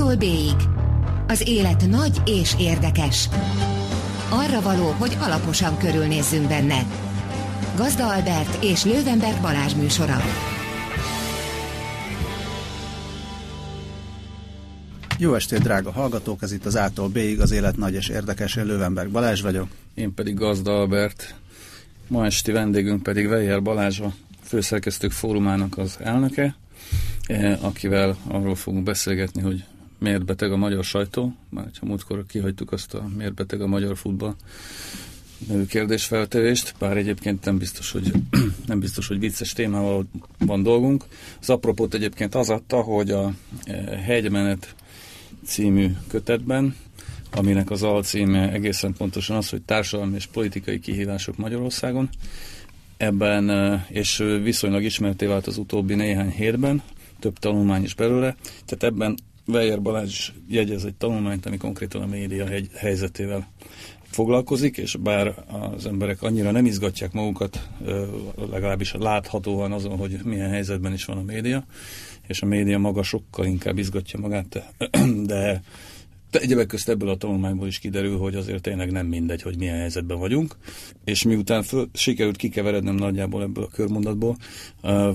A-tól B-ig. Az élet nagy és érdekes. Arra való, hogy alaposan körülnézzünk benne. Gazda Albert és Löwenberg Balázs műsora. Jó estét, drága hallgatók! Ez itt az A-tól B-ig, az élet nagy és érdekes. Én Löwenberg Balázs vagyok. Én pedig Gazda Albert. Ma esti vendégünk pedig Weyer Balázs, a Főszerkesztők Fórumának az elnöke, akivel arról fogunk beszélgetni, hogy miért beteg a magyar sajtó. Már ha múltkor kihagytuk azt a miért beteg a magyar futball nevű kérdésfeltevést, bár egyébként nem biztos, hogy vicces témával van dolgunk. Az apropót egyébként az adta, hogy a Hegymenet című kötetben, aminek az alcíme egészen pontosan az, hogy társadalmi és politikai kihívások Magyarországon, ebben, és viszonylag ismerté vált az utóbbi néhány hétben, több tanulmány is belőle, tehát ebben Weyer Balázs jegyez egy tanulmányt, ami konkrétan a média helyzetével foglalkozik, és bár az emberek annyira nem izgatják magukat, legalábbis láthatóan azon, hogy milyen helyzetben is van a média, és a média maga sokkal inkább izgatja magát, de egyebek közt ebből a tanulmányból is kiderül, hogy azért tényleg nem mindegy, hogy milyen helyzetben vagyunk, és miután sikerült kikeverednem nagyjából ebből a körmondatból,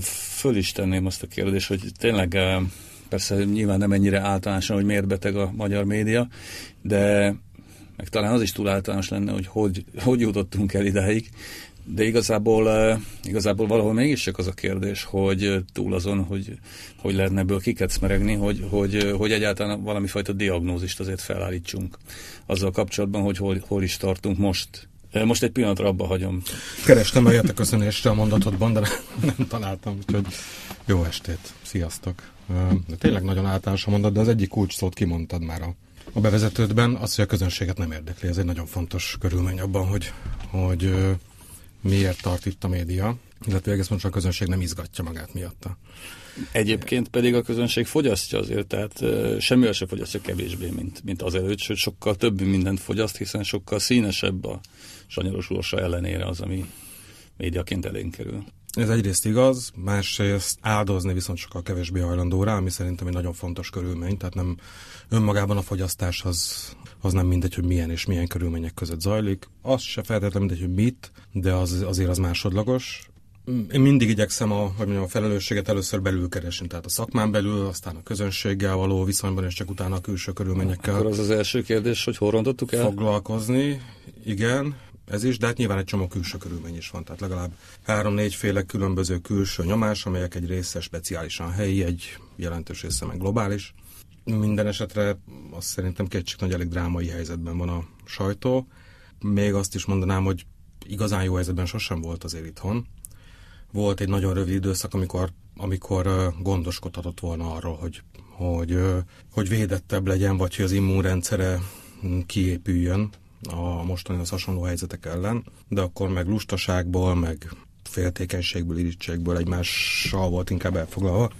föl is tenném azt a kérdést, hogy tényleg, persze nyilván nem ennyire általánosan, hogy miért beteg a magyar média, de meg talán az is túl általános lenne, hogy hogy jutottunk el idáig, de igazából valahol mégis csak az a kérdés, hogy túl azon, hogy lehetne ebből kikecmeregni, hogy egyáltalán valami fajta diagnózist azért felállítsunk azzal kapcsolatban, hogy hol is tartunk most. Most egy pillanatra abba hagyom. Kerestem a érteköszönésre a mondatodban, de nem találtam, úgyhogy jó estét, sziasztok. Tényleg nagyon általános a mondat, de az egyik kulcsszót kimondtad már a bevezetődben, az, hogy a közönséget nem érdekli. Ez egy nagyon fontos körülmény abban, hogy miért tart itt a média, illetve egész mondjuk a közönség nem izgatja magát miatta. Egyébként pedig a közönség fogyasztja azért, tehát semmivel se fogyasztja kevésbé, mint azelőtt, sőt sokkal több mindent fogyaszt, hiszen sokkal színesebb a sanyarosulása ellenére az, ami médiaként elénk kerül. Ez egyrészt igaz, másrészt áldozni viszont sokkal kevésbé hajlandó rá, ami szerintem egy nagyon fontos körülmény, tehát nem önmagában a fogyasztás az nem mindegy, hogy milyen és milyen körülmények között zajlik. Az se feltétlenül mindegy, hogy mit, de azért az másodlagos. Én mindig igyekszem a felelősséget először belül keresni, tehát a szakmán belül, aztán a közönséggel való viszonyban, és csak utána a külső körülményekkel. Akkor az első kérdés, hogy hol rontottuk el? Foglalkozni, igen. Ez is, de hát nyilván egy csomó külső körülmény is van, tehát legalább 3-4 féle különböző külső nyomás, amelyek egy része speciálisan helyi, egy jelentős része meg globális. Minden esetre azt szerintem kétségtelen, hogy elég drámai helyzetben van a sajtó. Még azt is mondanám, hogy igazán jó helyzetben sosem volt azért itthon. Volt egy nagyon rövid időszak, amikor gondoskodhatott volna arról, hogy védettebb legyen, vagy hogy az immunrendszere kiépüljön a mostanihoz hasonló helyzetek ellen, de akkor meg lustaságból, meg féltékenységből, irítségből egymással volt inkább elfoglalva,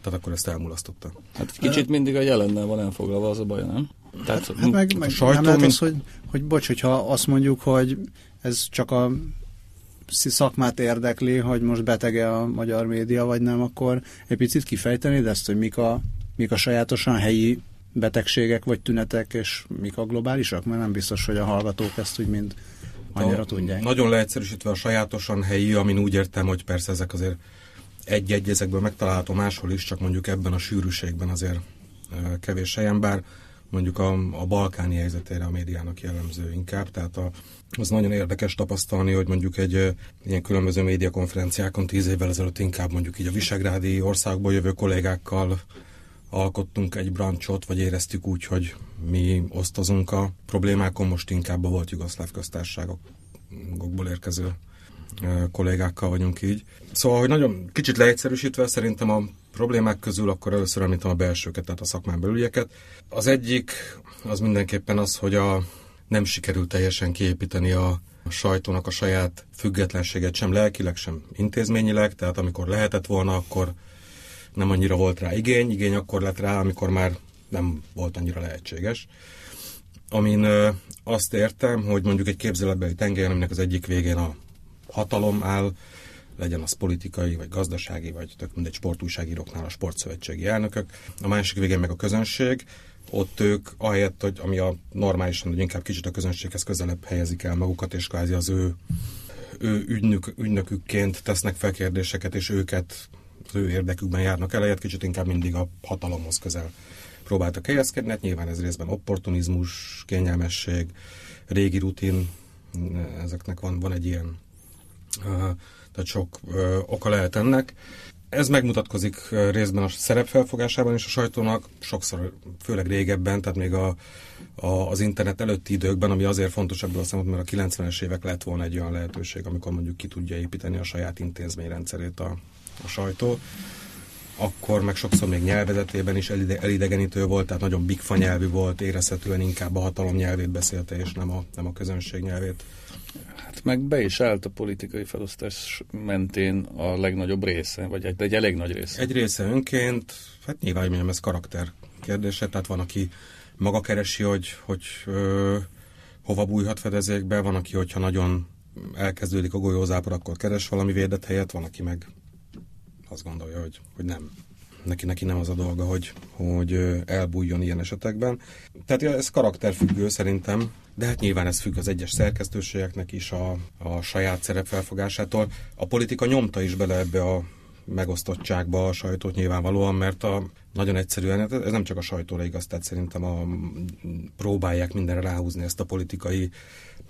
tehát akkor ezt elmulasztotta. Hát kicsit mindig a jelennel van elfoglalva, az a baj, nem? Tehát hát meg sajtó, nem az, hogy bocs, hogyha azt mondjuk, hogy ez csak a szakmát érdekli, hogy most betege a magyar média, vagy nem, akkor egy picit kifejtenéd ezt, hogy mik a sajátosan helyi betegségek vagy tünetek, és mik a globálisak? Mert nem biztos, hogy a hallgatók ezt úgy mind annyira tudják. Nagyon leegyszerűsítve a sajátosan helyi, amin úgy értem, hogy persze ezek azért egy-egy ezekből megtalálható máshol is, csak mondjuk ebben a sűrűségben azért kevés helyen, bár mondjuk a balkáni helyzetére a médiának jellemző inkább, tehát az nagyon érdekes tapasztalni, hogy mondjuk egy ilyen különböző médiakonferenciákon 10 évvel ezelőtt inkább mondjuk így a visegrádi országból jövő kollégákkal alkottunk egy brancsot, vagy éreztük úgy, hogy mi osztozunk a problémákon, most inkább a volt jugoszláv köztársaságokból érkező kollégákkal vagyunk így. Szóval, hogy nagyon kicsit leegyszerűsítve szerintem a problémák közül akkor először említem a belsőket, tehát a szakmán belülieket. Az egyik az mindenképpen az, hogy nem sikerült teljesen kiépíteni a sajtónak a saját függetlenséget sem lelkileg, sem intézményileg, tehát amikor lehetett volna, akkor nem annyira volt rá igény akkor lett rá, amikor már nem volt annyira lehetséges. Amin azt értem, hogy mondjuk egy képzeletbeli tengelyen, aminek az egyik végén a hatalom áll, legyen az politikai, vagy gazdasági, vagy tök mindegy sportújságíróknál a sportszövetségi elnökök. A másik végén meg a közönség, ott ők ahelyett, hogy ami a normálisan, hogy inkább kicsit a közönséghez közelebb helyezik el magukat, és kvázi az ő ügynökükként tesznek fel kérdéseket, és őket az ő érdekükben járnak el, helyett kicsit inkább mindig a hatalomhoz közel próbáltak helyezkedni. Hát nyilván ez részben opportunizmus, kényelmesség, régi rutin, ezeknek van egy ilyen, tehát sok oka lehet ennek. Ez megmutatkozik részben a szerepfelfogásában is a sajtónak, sokszor, főleg régebben, tehát még az internet előtti időkben, ami azért fontos ebből a számot, mert a 90-es évek lett volna egy olyan lehetőség, amikor mondjuk ki tudja építeni a saját intézményrendszerét a sajtó. Akkor meg sokszor még nyelvezetében is elidegenítő volt, tehát nagyon bigfa nyelvű volt, érezhetően inkább a hatalom nyelvét beszélte, és nem a közönség nyelvét. Hát meg be is állt a politikai felosztás mentén a legnagyobb része, vagy egy elég nagy része. Egy része önként, hát nyilván, hogy mondjam, ez karakter kérdése, tehát van, aki maga keresi, hogy hova bújhat fedezékbe, van, aki, hogyha nagyon elkezdődik a golyózápor, akkor keres valami védett helyet, van, aki meg azt gondolja, hogy nem. Neki nem az a dolga, hogy elbújjon ilyen esetekben. Tehát ez karakterfüggő szerintem, de hát nyilván ez függ az egyes szerkesztőségeknek is a saját szerepfelfogásától. A politika nyomta is bele ebbe a megosztottságba a sajtót nyilvánvalóan, mert nagyon egyszerűen, ez nem csak a sajtóra igaz, tehát szerintem próbálják mindenre ráhúzni ezt a politikai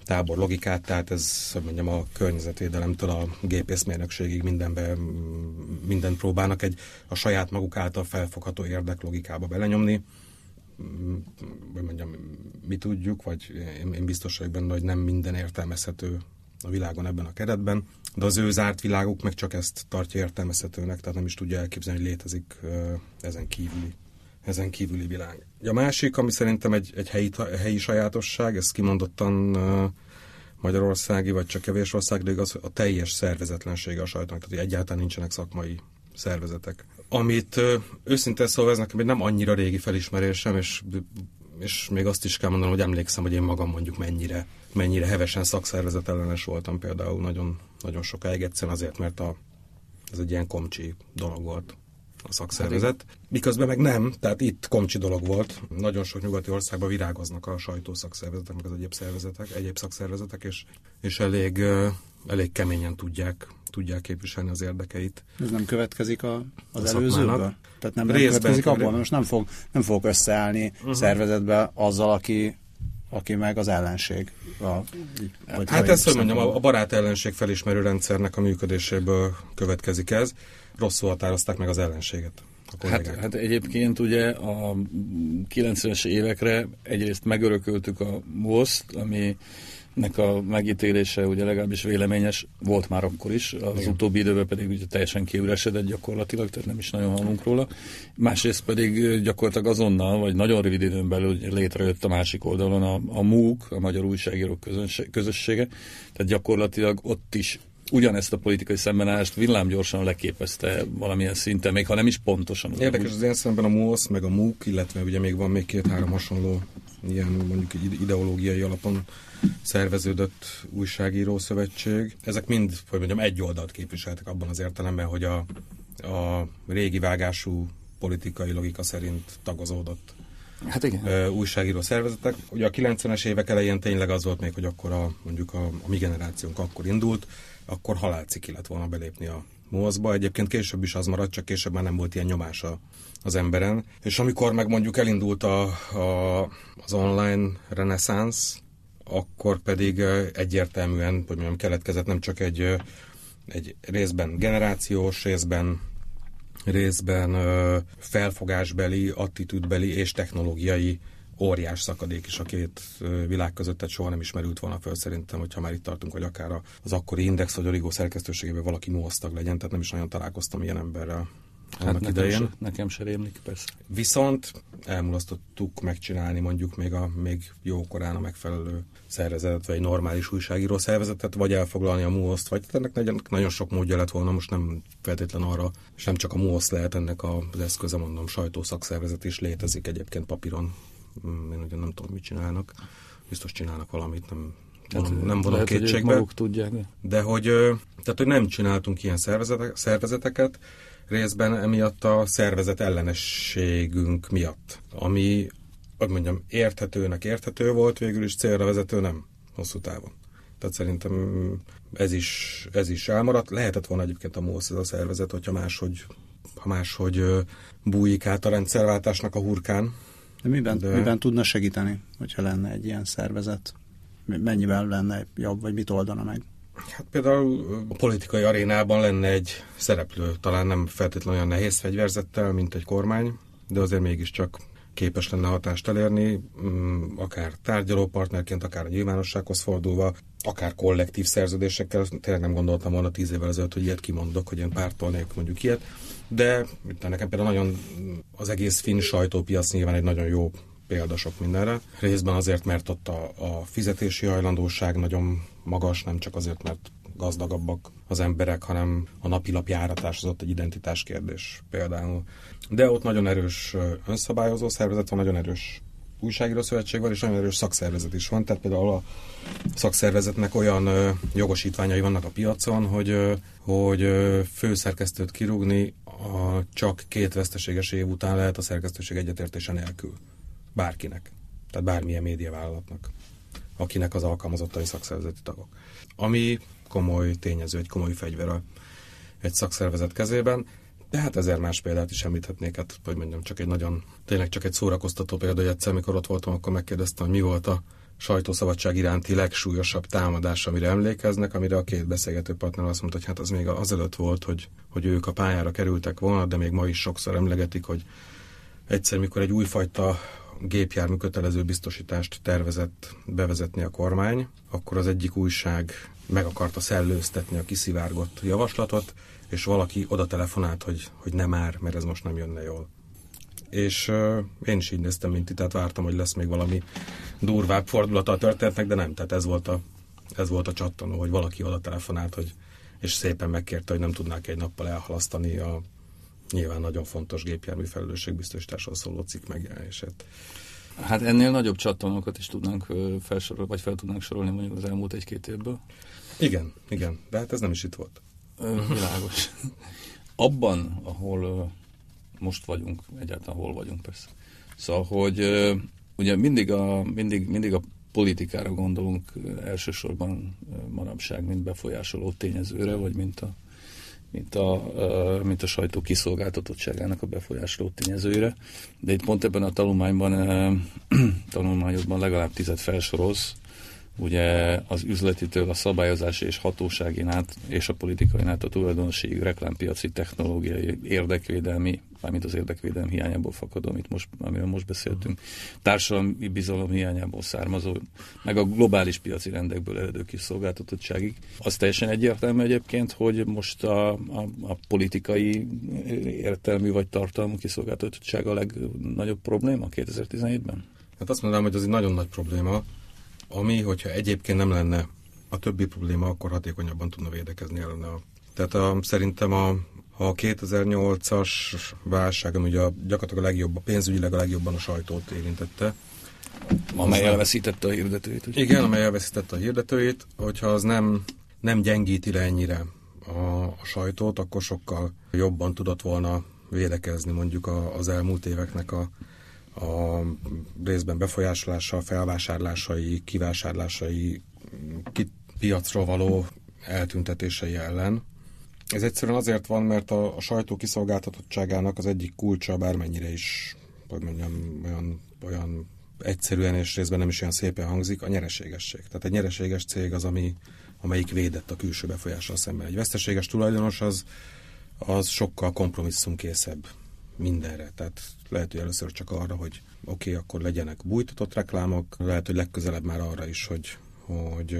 tábor logikát, tehát ez, hogy mondjam, a környezetvédelemtől a gépészmérnökségig mindent próbálnak a saját maguk által felfogható érdeklogikába belenyomni. Vagy mondjam, mi tudjuk, vagy én biztos vagyok benne, hogy nem minden értelmezhető a világon ebben a keretben, de az ő zárt világuk meg csak ezt tartja értelmezhetőnek, tehát nem is tudja elképzelni, hogy létezik ezen kívüli világ. A másik, ami szerintem egy helyi sajátosság, ez kimondottan magyarországi, vagy csak kevés országig, az a teljes szervezetlensége a sajtónak, tehát egyáltalán nincsenek szakmai szervezetek. Amit őszintén szóval ez nekem nem annyira régi felismerésem, és még azt is kell mondanom, hogy emlékszem, hogy én magam mondjuk mennyire hevesen szakszervezetellenes voltam például nagyon, nagyon sokáig, egyszerűen azért, mert ez egy ilyen komcsi dolog volt a szakszervezet. Miközben meg nem, tehát itt komcsi dolog volt. Nagyon sok nyugati országban virágoznak a sajtószakszervezetek, meg az egyéb szakszervezetek, és elég keményen tudják képviselni az érdekeit. Ez nem következik az előzőből? Tehát nem következik abból, most nem fogok összeállni szervezetbe azzal, aki meg az ellenség. Hát ezt hogy mondjam, a barát ellenség felismerő rendszernek a működéséből következik ez. Rosszul határozták meg az ellenséget. Hát egyébként ugye a 90-es évekre egyrészt megörököltük a MÚOSZ-t, aminek a megítélése ugye legalábbis véleményes volt már akkor is, az utóbbi időben pedig ugye teljesen kiüresedett gyakorlatilag, tehát nem is nagyon hallunk róla. Másrészt pedig gyakorlatilag azonnal, vagy nagyon rövid időn belül létrejött a másik oldalon a MÚK, a Magyar Újságírók Közössége, tehát gyakorlatilag ott is ugyanezt a politikai szembenállást villámgyorsan leképezte valamilyen szinten, még ha nem is pontosan. Érdekes az én szemben a MÚOSZ, meg a MÚK, illetve ugye még van még két-három hasonló ilyen mondjuk ideológiai alapon szerveződött újságíró szövetség. Ezek mind, hogy mondjam, egy oldalt képviseltek abban az értelemben, hogy a régi vágású politikai logika szerint tagozódott újságíró szervezetek. Ugye a 90-es évek elején tényleg az volt még, hogy akkor mondjuk a mi generációnk akkor indult, akkor halálciki lett volna belépni a MÚOSZ-ba. Egyébként később is az maradt, csak később már nem volt ilyen nyomás az emberen. És amikor meg mondjuk elindult az online reneszánsz, akkor pedig egyértelműen, hogy mondjam, keletkezett nem csak egy részben generációs, részben felfogásbeli, attitűdbeli és technológiai óriás szakadék is a két világ között, tehát soha nem ismerült volna föl szerintem, hogyha már itt tartunk, hogy akár az akkori Index vagy Origo szerkesztőségében valaki MÚOSZ tag legyen, tehát nem is nagyon találkoztam ilyen emberrel annak idején. Nekem se rémlik, persze. Viszont elmulasztottuk megcsinálni mondjuk még jókorán a megfelelő szervezetet, vagy normális újságíró szervezetet, vagy elfoglalni a MÚOSZ-t, vagy ennek nagyon sok módja lett volna, most nem feltétlen arra, és nem csak a MÚOSZ lehet ennek az eszköze, mondom, sajtószakszervezet is létezik egyébként papíron. Én ugye nem tudom, mit csinálnak. Biztos csinálnak valamit, nem, Tehát nem van kétségbe. De hogy, tehát, hogy nem csináltunk ilyen szervezeteket, részben emiatt a szervezet ellenességünk miatt. Ami, hogy mondjam, érthetőnek érthető volt, végül is célra vezető nem hosszú távon. Tehát szerintem ez is elmaradt. Lehetett volna egyébként a MÚOSZ ez a szervezet, hogyha máshogy bújik át a rendszerváltásnak a hurkán. De miben tudna segíteni, hogyha lenne egy ilyen szervezet? Mennyiben lenne jobb, vagy mit oldana meg? Hát például a politikai arénában lenne egy szereplő, talán nem feltétlenül olyan nehéz fegyverzettel, mint egy kormány, de azért mégiscsak képes lenne hatást elérni, akár tárgyalópartnerként, akár a nyilvánossághoz fordulva, akár kollektív szerződésekkel. Tényleg nem gondoltam volna 10 évvel ezelőtt, hogy ilyet kimondok, hogy én párttól nélkül mondjuk ilyet, de nekem például nagyon az egész finn sajtópiac nyilván egy nagyon jó példa sok mindenre. Részben azért, mert ott a fizetési hajlandóság nagyon magas, nem csak azért, mert gazdagabbak az emberek, hanem a napilapi áratás az ott egy identitás kérdés például. De ott nagyon erős önszabályozó szervezet van, nagyon erős újságíró szövetség van, és nagyon erős szakszervezet is van. Tehát például a szakszervezetnek olyan jogosítványai vannak a piacon, hogy főszerkesztőt kirúgni csak 2 veszteséges év után lehet a szerkesztőség egyetértése nélkül. Bárkinek. Tehát bármilyen médiavállalatnak, akinek az alkalmazottai szakszervezeti tagok. Ami komoly tényező, egy komoly fegyver egy szakszervezet kezében, de hát 1000 más példát is említhetnék, hát, hogy mondjam, csak egy nagyon, tényleg csak egy szórakoztató példa, hogy egyszer, amikor ott voltam, akkor megkérdeztem, hogy mi volt a sajtószabadság iránti legsúlyosabb támadás, amire emlékeznek, amire a 2 beszélgető partner azt mondta, hogy hát az még azelőtt volt, hogy ők a pályára kerültek volna, de még ma is sokszor emlegetik, hogy egyszer, mikor egy újfajta gépjármű kötelező biztosítást tervezett bevezetni a kormány, akkor az egyik újság meg akarta szellőztetni a kiszivárgott javaslatot, és valaki oda telefonált, hogy ne már, mert ez most nem jönne jól. És én is így néztem, mint itt, tehát vártam, hogy lesz még valami durvább fordulata a történetnek, de nem, tehát ez volt a csattanó, hogy valaki oda telefonált, és szépen megkérte, hogy nem tudnák egy nappal elhalasztani a nyilván nagyon fontos gépjármű felelősségbiztosításról szóló cikk megjelenését. Hát ennél nagyobb csattanókat is tudnánk felsorolni, vagy fel tudnánk sorolni mondjuk az elmúlt 1-2 évből. Igen, de hát ez nem is itt volt. Világos. Abban, ahol most vagyunk, egyáltalán hol vagyunk persze. Szóval, hogy ugye mindig a politikára gondolunk elsősorban manapság, mint befolyásoló tényezőre, vagy mint a sajtó kiszolgáltatottságának a befolyásoló tényezőire. De itt pont ebben a tanulmányodban legalább 10 felsorolsz, ugye az üzletitől a szabályozási és hatóságén át, és a politikain át a tulajdonosi, reklámpiaci, technológiai, érdekvédelmi, mármint az érdekvédelem hiányából fakadó, amiről most beszéltünk, társadalmi bizalom hiányából származó, meg a globális piaci rendekből eredő kiszolgáltatottságig. Az teljesen egyértelmű egyébként, hogy most a politikai értelmű vagy tartalmú kiszolgáltatottság a legnagyobb probléma 2017-ben? Hát azt mondanám, hogy ez egy nagyon nagy probléma, ami, hogyha egyébként nem lenne a többi probléma, akkor hatékonyabban tudna védekezni ellene. Tehát szerintem a 2008-as válság, ami ugye gyakorlatilag a legjobb, a pénzügyileg a legjobban a sajtót érintette. Amely elveszítette a hirdetőit. Ugye? Igen, amely elveszítette a hirdetőit. Hogyha az nem gyengíti le ennyire a sajtót, akkor sokkal jobban tudott volna védekezni mondjuk az elmúlt éveknek a részben befolyásolása, felvásárlásai, kivásárlásai, piacról való eltüntetései ellen. Ez egyszerűen azért van, mert a sajtó kiszolgáltatottságának az egyik kulcsa, bármennyire is, vagy mondjam, olyan egyszerűen és részben nem is olyan szépen hangzik, a nyereségesség. Tehát egy nyereséges cég az, amelyik védett a külső befolyással szemben. Egy veszteséges tulajdonos az sokkal kompromisszumkészebb mindenre. Tehát lehet, hogy először csak arra, hogy oké, akkor legyenek bújtatott reklámok, lehet, hogy legközelebb már arra is, hogy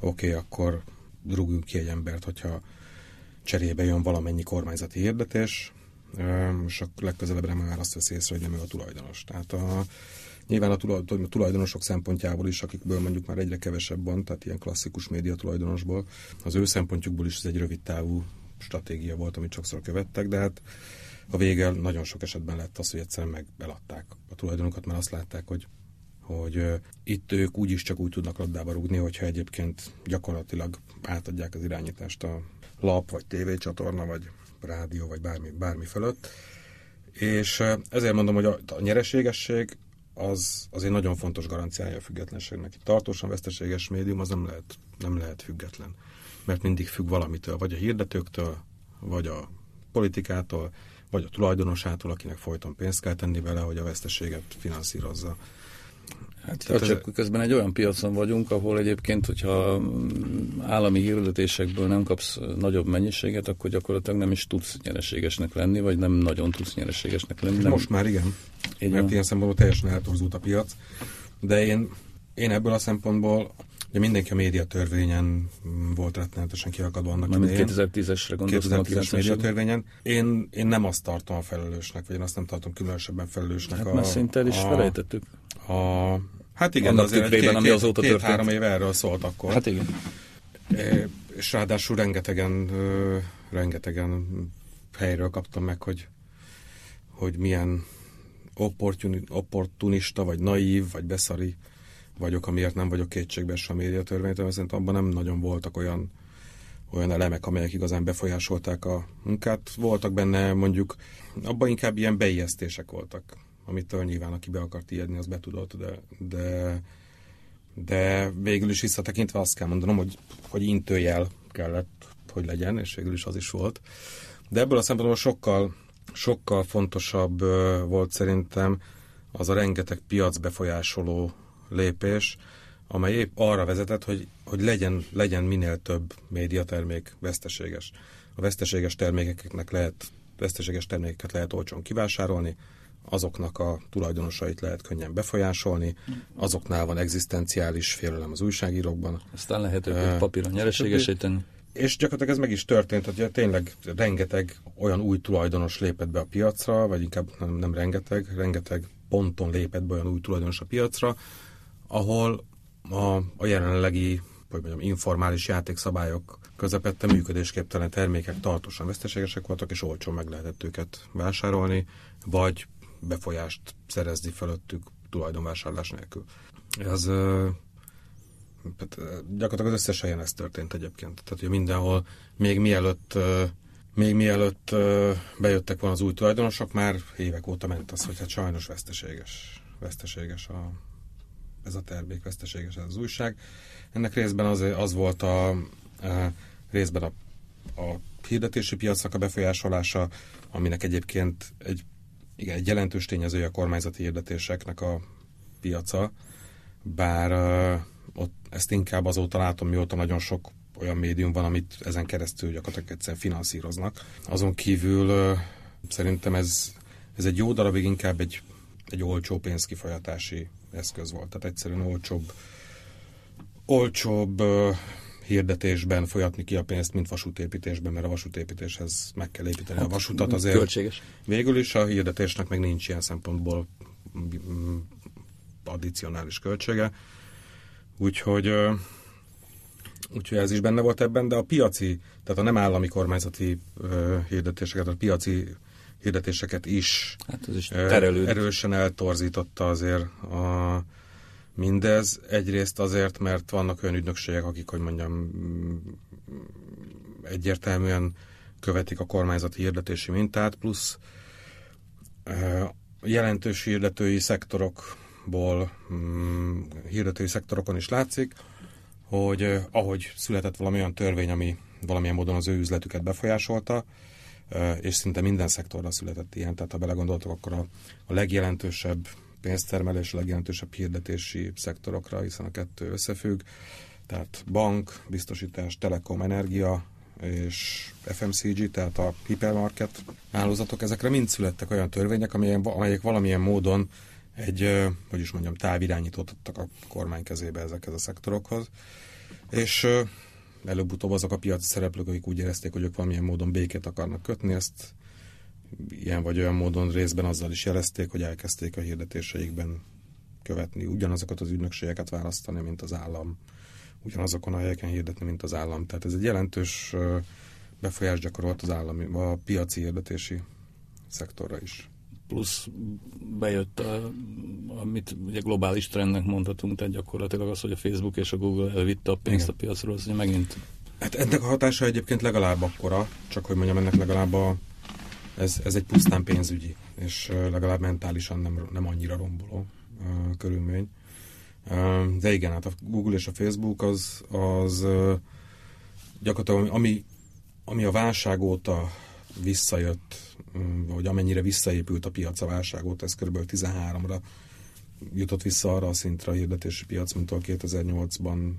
oké, akkor rúgjunk ki egy embert, hogyha cserébe jön valamennyi kormányzati hirdetés, és a legközelebbre már azt veszi észre, hogy nem ő a tulajdonos. Tehát nyilván a tulajdonosok szempontjából is, akikből mondjuk már egyre kevesebb van, tehát ilyen klasszikus média tulajdonosból, az ő szempontjukból is ez egy rövidtávú stratégia volt, amit sokszor követtek, de hát a vége nagyon sok esetben lett az, hogy egyszerűen meg eladták a tulajdonokat, mert azt látták, hogy hogy itt ők úgyis csak úgy tudnak labdába rúgni, hogyha egyébként gyakorlatilag átadják az irányítást a lap, vagy tévécsatorna, vagy rádió, vagy bármi fölött. És ezért mondom, hogy a nyereségesség az azért nagyon fontos garanciája a függetlenségnek. Tartósan veszteséges médium az nem lehet független, mert mindig függ valamitől, vagy a hirdetőktől, vagy a politikától, vagy a tulajdonosától, akinek folyton pénzt kell tenni bele, hogy a veszteséget finanszírozza. Hát csak közben egy olyan piacon vagyunk, ahol egyébként, hogyha állami hirdetésekből nem kapsz nagyobb mennyiséget, akkor gyakorlatilag nem is tudsz nyereségesnek lenni, vagy nem nagyon tudsz nyereségesnek lenni. Most már igen, mert ilyen szempontból teljesen eltorzult a piac, de én ebből a szempontból, ugye mindenki a médiatörvényen volt rettenetesen kiakadva annak idején. 2010-esre gondoltam. 2010-es médiatörvényen. Én nem azt tartom felelősnek, vagy én azt nem tartom különösebben felelősnek. Hát már szinte el is felejtettük. Hát igen, annak azért két-három év erről szólt akkor. Hát igen. És ráadásul rengetegen helyről kaptam meg, hogy milyen opportunista, vagy naív, vagy beszari vagyok, amiért nem vagyok kétségbeesve a médiatörvénytől, mert szerintem abban nem nagyon voltak olyan elemek, amelyek igazán befolyásolták a munkát. Voltak benne mondjuk, abban inkább ilyen beijesztések voltak, amitől nyilván aki be akart ijedni, az be tudott, de végül is visszatekintve azt kell mondanom, hogy intőjel kellett, hogy legyen, és végül is az is volt. De ebből a szempontból sokkal fontosabb volt szerintem az a rengeteg piac befolyásoló lépés, amely épp arra vezetett, hogy legyen minél több médiatermék veszteséges. A veszteséges termékeket lehet olcsón kivásárolni, azoknak a tulajdonosait lehet könnyen befolyásolni, azoknál van egzisztenciális félelem az újságírókban. Aztán lehet őket papíron nyereségesíteni. És gyakorlatilag ez meg is történt, hogy tényleg rengeteg olyan új tulajdonos lépett be a piacra, vagy inkább nem rengeteg ponton lépett be olyan új tulajdonos a piacra, ahol a jelenlegi, hogy mondjam, informális játékszabályok közepette működésképtelen termékek tartósan veszteségesek voltak, és olcsón meg lehetett őket vásárolni, vagy befolyást szerezni fölöttük tulajdonvásárlás nélkül. Ez gyakorlatilag az összes helyen ez történt egyébként. Tehát, hogy mindenhol még mielőtt bejöttek volna az új tulajdonosok, már évek óta ment az, hogy hát sajnos veszteséges ez a termék, veszteséges ez az újság. Ennek részben az volt részben a hirdetési piacnak a befolyásolása, aminek egyébként egy jelentős tényezője a kormányzati hirdetéseknek a piaca, bár ott ezt inkább azóta látom, mióta nagyon sok olyan médium van, amit ezen keresztül gyakorlatilag egyszerűen finanszíroznak. Azon kívül szerintem ez egy jó darabig inkább egy olcsó pénzkifolyatási eszköz volt. Tehát egyszerűen olcsóbb hirdetésben folyatni ki a pénzt, mint vasútépítésben, mert a vasútépítéshez meg kell építeni a vasutat azért. Költséges. Végül is a hirdetésnek meg nincs ilyen szempontból addicionális költsége. Úgyhogy ez is benne volt ebben, de a piaci, tehát a nem állami kormányzati hirdetéseket, a piaci hirdetéseket is, hát ez is erősen eltorzította azért mindez. Egyrészt azért, mert vannak olyan ügynökségek, akik, hogy mondjam, egyértelműen követik a kormányzati hirdetési mintát, plusz jelentős hirdetői szektorokon is látszik, hogy ahogy született valami olyan törvény, ami valamilyen módon az ő üzletüket befolyásolta, és szinte minden szektorra született ilyen, tehát ha belegondoltok, akkor a legjelentősebb pénztermelés, a legjelentősebb hirdetési szektorokra, hiszen a kettő összefügg, tehát bank, biztosítás, telekom, energia és FMCG, tehát a hipermarket hálózatok, ezekre mind születtek olyan törvények, amelyek valamilyen módon távirányítottak a kormány kezébe ezekhez a szektorokhoz, és előbb-utóbb azok a piaci szereplők, akik úgy érezték, hogy ők valamilyen módon békét akarnak kötni, ezt ilyen vagy olyan módon részben azzal is jelezték, hogy elkezdték a hirdetéseikben követni ugyanazokat az ügynökségeket választani, mint az állam, ugyanazokon a helyeken hirdetni, mint az állam. Tehát ez egy jelentős befolyás gyakorolt az állami, a piaci hirdetési szektorra is. Plusz bejött a amit ugye globális trendnek mondhatunk, tehát gyakorlatilag az, hogy a Facebook és a Google elvitte a pénzt a piacról, az megint... Hát ennek a hatása egyébként legalább akkora, csak hogy mondjam, ennek legalább ez egy pusztán pénzügyi, és legalább mentálisan nem annyira romboló körülmény. De igen, hát a Google és a Facebook az gyakorlatilag ami a válság óta visszajött, vagy amennyire visszaépült a piac a válság óta, ez kb. 13-ra jutott vissza arra a szintre a hirdetési piac, mint ahol 2008-ban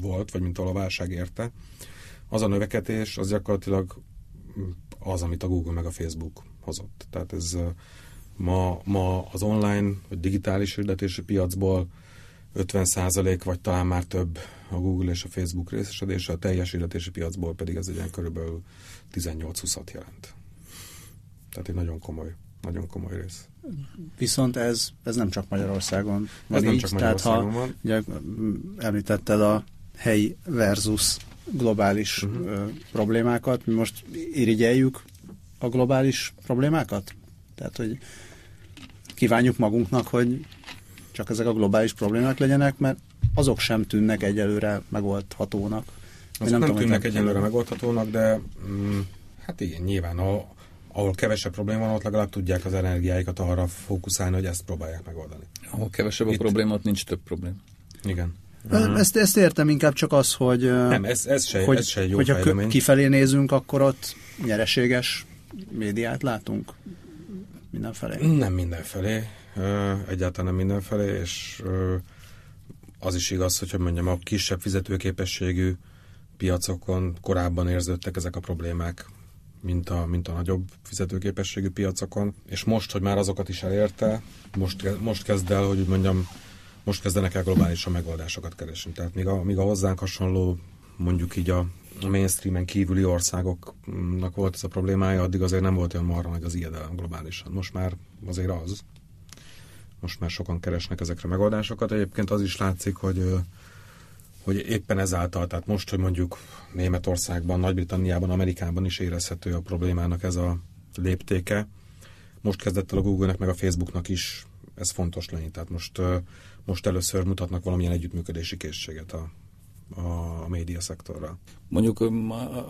volt, vagy mint ahol a válság érte. Az a növekedés, az gyakorlatilag az, amit a Google meg a Facebook hozott. Tehát ez ma az online, vagy digitális hirdetési piacból 50% vagy talán már több a Google és a Facebook részesedése, a teljes hirdetési piacból pedig ez egyen körülbelül 18-20-at jelent. Tehát egy nagyon komoly rész. Viszont ez nem csak Magyarországon van, ez nem így, csak Magyarországon van. Ugye, említetted a helyi versus globális problémákat, mi most irigyeljük a globális problémákat? Tehát, hogy kívánjuk magunknak, hogy csak ezek a globális problémák legyenek, mert azok sem tűnnek egyelőre megoldhatónak. Azok nem tűnnek egyelőre megoldhatónak, de hát igen, nyilván ahol kevesebb probléma van, ott legalább tudják az energiáikat arra fókuszálni, hogy ezt próbálják megoldani. Ahol kevesebb a probléma, ott nincs több probléma. Igen. Ezt értem, inkább csak az, hogy nem, ez se jó fejlemény. Hogyha kifelé nézünk, akkor ott nyereséges médiát látunk mindenfelé. Nem mindenfelé. Egyáltalán nem mindenfelé, és az is igaz, hogy mondjam, a kisebb fizetőképességű piacokon korábban érződtek ezek a problémák, mint a nagyobb fizetőképességű piacokon, és most, hogy már azokat is elérte, most kezdenek el globálisan megoldásokat keresni. Tehát míg a hozzánk hasonló, mondjuk így a mainstreamen kívüli országoknak volt ez a problémája, addig azért nem volt olyan marra meg az ijedelem globálisan. Most már azért az. Most már sokan keresnek ezekre megoldásokat. Egyébként az is látszik, hogy éppen ezáltal, tehát most, hogy mondjuk Németországban, Nagy-Britanniában, Amerikában is érezhető a problémának ez a léptéke. Most kezdett el a Google-nek meg a Facebooknak is ez fontos lenni. Tehát most először mutatnak valamilyen együttműködési készséget a média szektorral. Mondjuk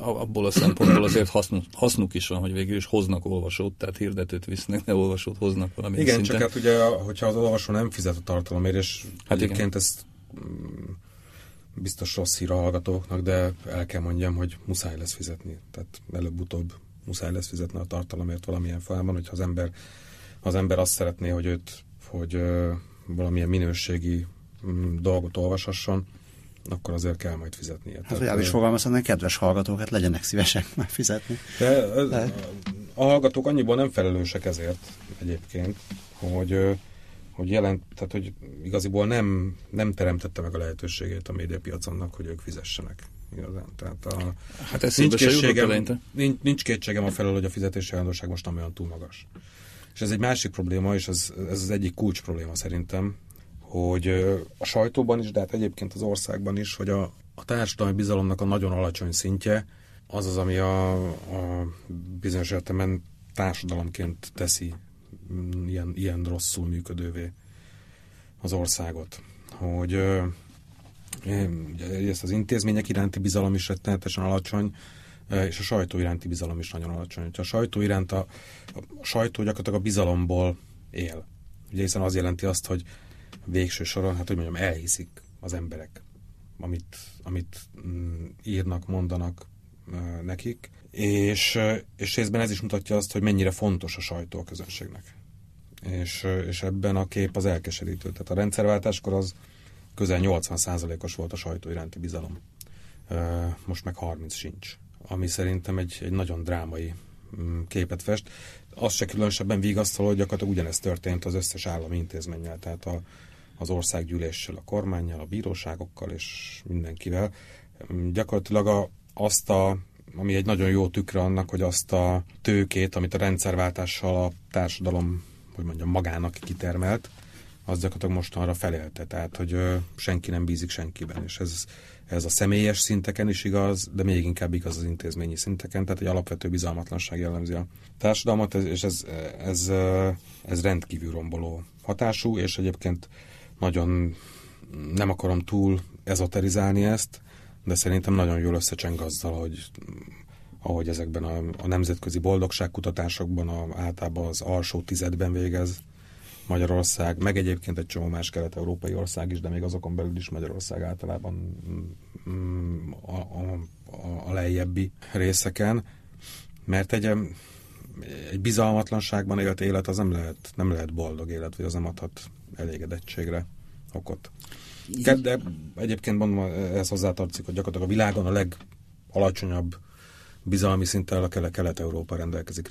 abból a szempontból azért hasznuk is van, hogy végül is hoznak olvasót, tehát hirdetőt visznek, ne olvasót hoznak valami igen, szinten. Csak hát ugye, hogyha az olvasó nem fizet a tartalomért, és hát egyébként ezt biztos rossz hír a hallgatóknak, de el kell mondjam, hogy muszáj lesz fizetni. Tehát előbb-utóbb muszáj lesz fizetni a tartalomért valamilyen formában, hogyha az ember azt szeretné, hogy őt valamilyen minőségi dolgot olvashasson, akkor azért kell majd fizetnie. Hát, hogy el is fogalmazhatnak, kedves hallgatók, hát legyenek szívesek már fizetni. De a hallgatók annyiból nem felelősek ezért egyébként, hogy igaziból nem teremtette meg a lehetőségét a médiapiacomnak, hogy ők fizessenek. Igazán. Tehát nincs kétségem a felől, hogy a fizetési hajlandóság most nem olyan túl magas. És ez egy másik probléma, és ez az egyik kulcs probléma szerintem, hogy a sajtóban is, de hát egyébként az országban is, hogy a társadalmi bizalomnak a nagyon alacsony szintje az az, ami a bizonyos értelemben társadalomként teszi ilyen rosszul működővé az országot. Hogy ugye ezt az intézmények iránti bizalom is rettenetesen alacsony, és a sajtó iránti bizalom is nagyon alacsony. Úgyhogy a sajtó iránt a sajtó gyakorlatilag a bizalomból él. Ugye hiszen az jelenti azt, hogy végső soron, hát hogy mondjam, elhiszik az emberek, amit írnak, mondanak nekik, és részben ez is mutatja azt, hogy mennyire fontos a sajtó a közönségnek. És ebben a kép az elkeserítő. Tehát a rendszerváltáskor az közel 80%-os volt a sajtó iránti bizalom. Most meg 30 sincs. Ami szerintem egy nagyon drámai képet fest. Az se különösebben vigasztaló, hogy gyakorlatilag ugyanez történt az összes állami intézménnyel, tehát az országgyűléssel, a kormánnyal, a bíróságokkal és mindenkivel. Gyakorlatilag ami egy nagyon jó tükre annak, hogy azt a tőkét, amit a rendszerváltással a társadalom, hogy mondjam, magának kitermelt, az gyakorlatilag mostanra felelte, tehát hogy senki nem bízik senkiben, és ez a személyes szinteken is igaz, de még inkább igaz az intézményi szinteken, tehát egy alapvető bizalmatlanság jellemzi a társadalmat, és ez rendkívül romboló hatású, és egyébként nagyon nem akarom túl ezoterizálni ezt, de szerintem nagyon jól összecseng azzal, hogy ahogy ezekben a nemzetközi boldogságkutatásokban általában az alsó 10-ben végez Magyarország, meg egyébként egy csomó más kelet-európai ország is, de még azokon belül is Magyarország általában a lejjebbi részeken, mert egy bizalmatlanságban élt élet az nem lehet boldog élet, vagy az nem adhat elégedettségre okot. De egyébként mondom, ez hozzátartozik, hogy gyakorlatilag a világon a legalacsonyabb bizalmi szinttel a Kelet-Európa rendelkezik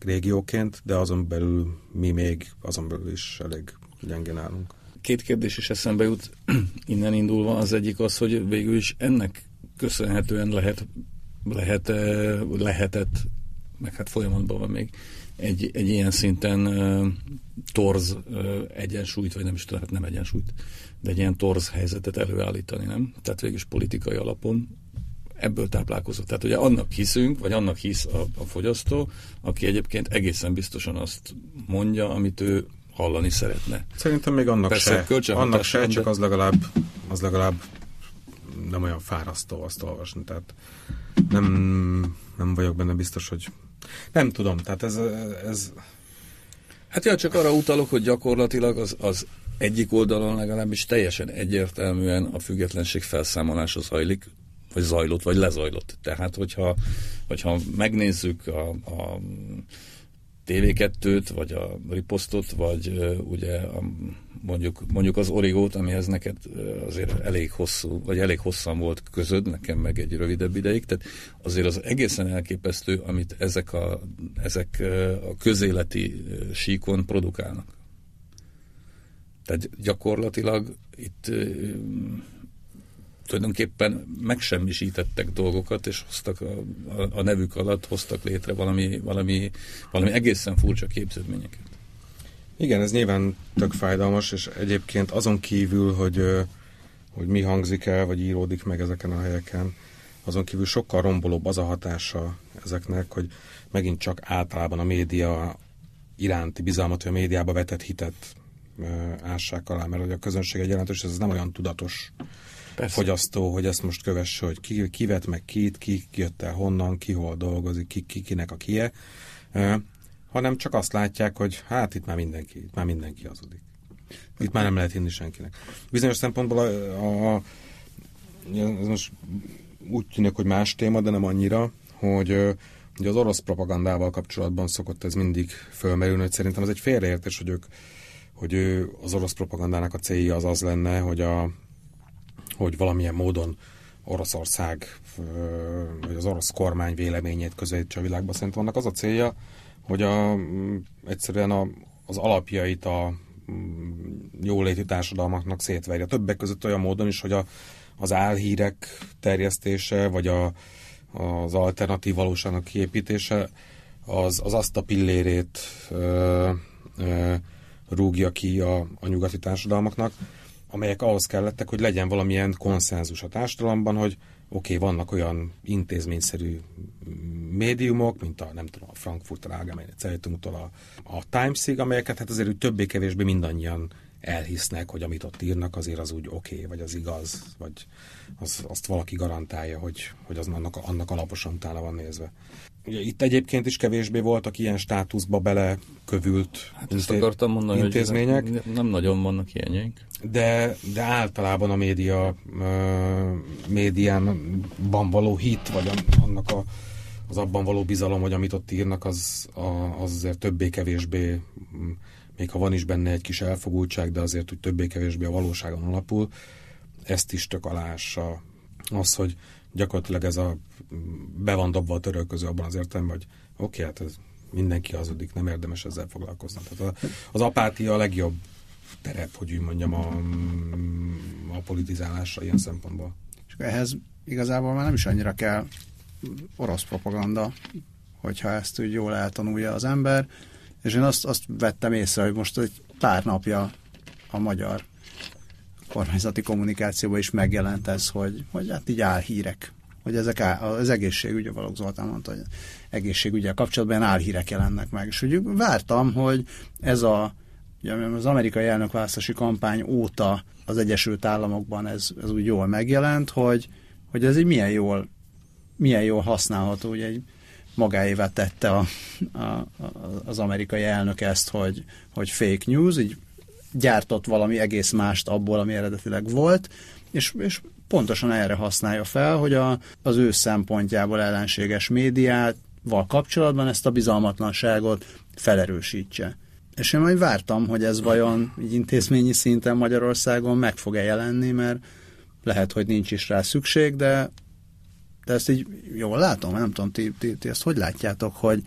régióként, de azon belül mi még, azon belül is elég gyengén állunk. Két kérdés is eszembe jut innen indulva. Az egyik az, hogy végül is ennek köszönhetően lehetett, meg hát folyamatban van még, egy ilyen szinten torz egyensúlyt, vagy nem is tudom, hát nem egyensúlyt, de egy ilyen torz helyzetet előállítani, nem? Tehát végül is politikai alapon ebből táplálkozott. Tehát ugye annak hiszünk, vagy annak hisz a fogyasztó, aki egyébként egészen biztosan azt mondja, amit ő hallani szeretne. Szerintem még annak se, csak az legalább nem olyan fárasztó azt olvasni. Tehát nem vagyok benne biztos, hogy nem tudom. Tehát ez... Hát ja, csak arra utalok, hogy gyakorlatilag az egyik oldalon legalábbis teljesen egyértelműen a függetlenség felszámolása zajlik, vagy zajlott, vagy lezajlott. Tehát, hogyha megnézzük a TV2-t, vagy a Ripostot, vagy ugye mondjuk az Origót, amihez neked azért elég hosszan volt közöd, nekem meg egy rövidebb ideig, tehát azért az egészen elképesztő, amit ezek a közéleti síkon produkálnak. Tehát gyakorlatilag itt tulajdonképpen megsemmisítettek dolgokat, és hoztak a nevük alatt hoztak létre valami egészen furcsa képződményeket. Igen, ez nyilván tök fájdalmas, és egyébként azon kívül, hogy mi hangzik el, vagy íródik meg ezeken a helyeken, azon kívül sokkal rombolóbb az a hatása ezeknek, hogy megint csak általában a média iránti bizalmat, vagy a médiába vetett hitet ássák alá, mert a közönség egy jelentős, ez nem olyan tudatos Persze. fogyasztó, hogy ezt most kövesse, hogy ki vett meg kit, ki jött el honnan, ki hol dolgozik, kinek a kie, hanem csak azt látják, hogy hát itt már mindenki hazudik. Itt már nem lehet hinni senkinek. Bizonyos szempontból ez most úgy tűnik, hogy más téma, de nem annyira, hogy az orosz propagandával kapcsolatban szokott ez mindig fölmerülni, hogy szerintem ez egy félreértés, hogy az orosz propagandának a célja az lenne, hogy valamilyen módon Oroszország vagy az orosz kormány véleményét közelítse a világba. Szerintem annak az a célja, hogy egyszerűen az alapjait a jóléti társadalmaknak szétverje. Többek között olyan módon is, hogy az álhírek terjesztése, vagy az alternatív valóságnak kiépítése az azt a pillérét rúgja ki a nyugati társadalmaknak, amelyek ahhoz kellettek, hogy legyen valamilyen konszenzus a társadalomban, hogy oké, vannak olyan intézményszerű médiumok, mint a Frankfurter Allgemeine Zeitungtól a Timesig, amelyeket hát azért többé-kevésbé mindannyian elhisznek, hogy amit ott írnak, azért az úgy oké, vagy az igaz, vagy azt valaki garantálja, hogy az annak alaposan utána van nézve. Ugye itt egyébként is kevésbé voltak ilyen státuszba belekövült intézmények. Nem nagyon vannak ilyenjeink. De általában a médiában való hit, vagy annak az abban való bizalom, hogy amit ott írnak, az azért többé-kevésbé, még ha van is benne egy kis elfogultság, de azért úgy többé-kevésbé a valóságon alapul. Ezt is tök aláássa az, hogy gyakorlatilag ez be van dobva a törölköző abban az értelemben, hogy oké, hát ez mindenki hazudik, nem érdemes ezzel foglalkozni. Tehát az apátia a legjobb terep, hogy úgy mondjam, a politizálásra ilyen szempontból. És ehhez igazából már nem is annyira kell orosz propaganda, hogyha ezt úgy jól eltanulja az ember, és én azt vettem észre, hogy most egy pár napja a magyar kormányzati kommunikációban is megjelent ez, hogy hát így álhírek, hogy ezek az egészségügy, a Balogh Zoltán mondta, hogy egészségügyel kapcsolatban álhírek jelennek meg. És úgy vártam, hogy ez az amerikai elnökválasztási kampány óta az Egyesült Államokban ez úgy jól megjelent, hogy ez így milyen jól használható, hogy egy magáévá tette az amerikai elnök ezt, hogy fake news, így gyártott valami egész mást abból, ami eredetileg volt, és pontosan erre használja fel, hogy az ő szempontjából ellenséges médiával kapcsolatban ezt a bizalmatlanságot felerősítse. És én majd vártam, hogy ez vajon intézményi szinten Magyarországon meg fog-e jelenni, mert lehet, hogy nincs is rá szükség, de ezt így jól látom, nem tudom, ti ezt hogy látjátok, hogy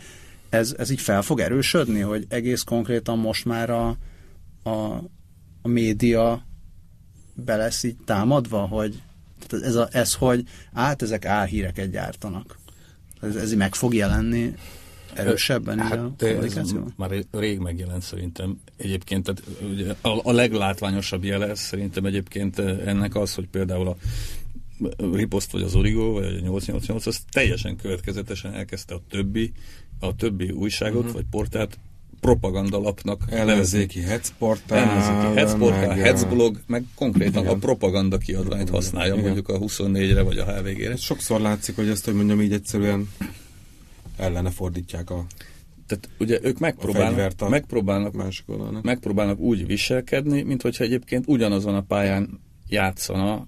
ez így fel fog erősödni, hogy egész konkrétan most már a média be lesz így támadva, hogy ezek álhíreket gyártanak. Ez így meg fog jelenni erősebben? Hát ez már rég megjelent szerintem egyébként. Tehát, ugye, a leglátványosabb jele szerintem egyébként ennek az, hogy például a Ripost vagy az Origo, vagy a 888, az teljesen következetesen elkezdte a többi újságot, vagy portált propagandalapnak nevezzék. Hetsportál, Hetsblog, meg konkrétan igen. A propaganda kiadványt használja, igen. Mondjuk a 24-re, vagy a HVG-re. Sokszor látszik, hogy ezt, hogy mondjam, így egyszerűen ellene fordítják a... Tehát ugye ők megpróbálnak úgy viselkedni, mint hogyha egyébként ugyanazon a pályán játszana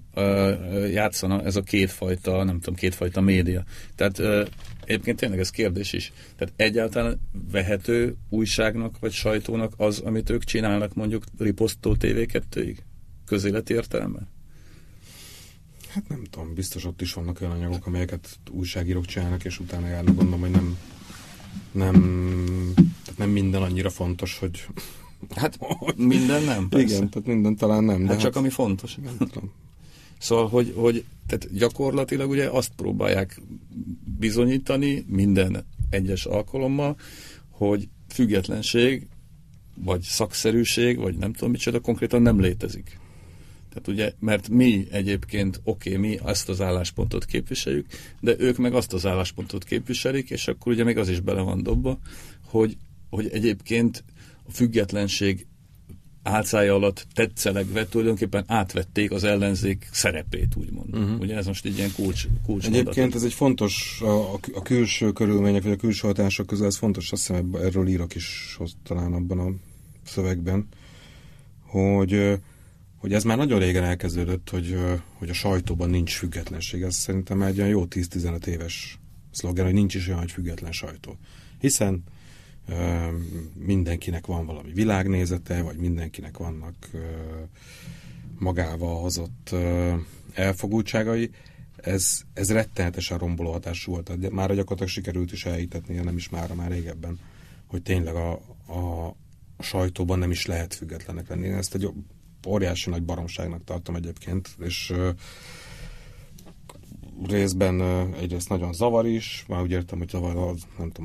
ez a kétfajta, nem tudom, kétfajta média. Tehát egyébként tényleg ez kérdés is. Tehát egyáltalán vehető újságnak vagy sajtónak az, amit ők csinálnak mondjuk Riposztó TV2-ig? Közéleti értelme? Hát nem tudom, biztos ott is vannak olyan anyagok, amelyeket újságírók csinálnak, és utána járnak, gondolom, hogy nem minden annyira fontos, hogy... Hát minden nem, persze. Igen, tehát minden talán nem. De hát csak ami fontos. Nem tudom. Szóval, hogy tehát gyakorlatilag ugye azt próbálják bizonyítani minden egyes alkalommal, hogy függetlenség, vagy szakszerűség, vagy nem tudom micsoda, konkrétan nem létezik. Tehát ugye, mert mi egyébként, mi azt az álláspontot képviseljük, de ők meg azt az álláspontot képviselik, és akkor ugye még az is bele van dobva, hogy egyébként a függetlenség álcája alatt tetszelegve tulajdonképpen átvették az ellenzék szerepét, úgymond. Ugye ez most így ilyen kulcs egyébként mondat. Ez egy fontos, a külső körülmények, vagy a külső hatások közül ez fontos, azt hiszem erről írok is talán abban a szövegben, hogy ez már nagyon régen elkezdődött, hogy a sajtóban nincs függetlenség. Ez szerintem egy olyan jó 10-15 éves szlogen, hogy nincs is olyan, hogy független sajtó. Hiszen mindenkinek van valami világnézete, vagy mindenkinek vannak magával hozott elfogultságai. Ez rettenetesen romboló hatású volt. Már gyakorlatilag sikerült is elhitetni, nem is mára, már régebben, hogy tényleg a sajtóban nem is lehet függetlenek lenni. Én ezt egy óriási nagy baromságnak tartom egyébként, és részben egyrészt nagyon zavar is, már úgy értem, hogy zavar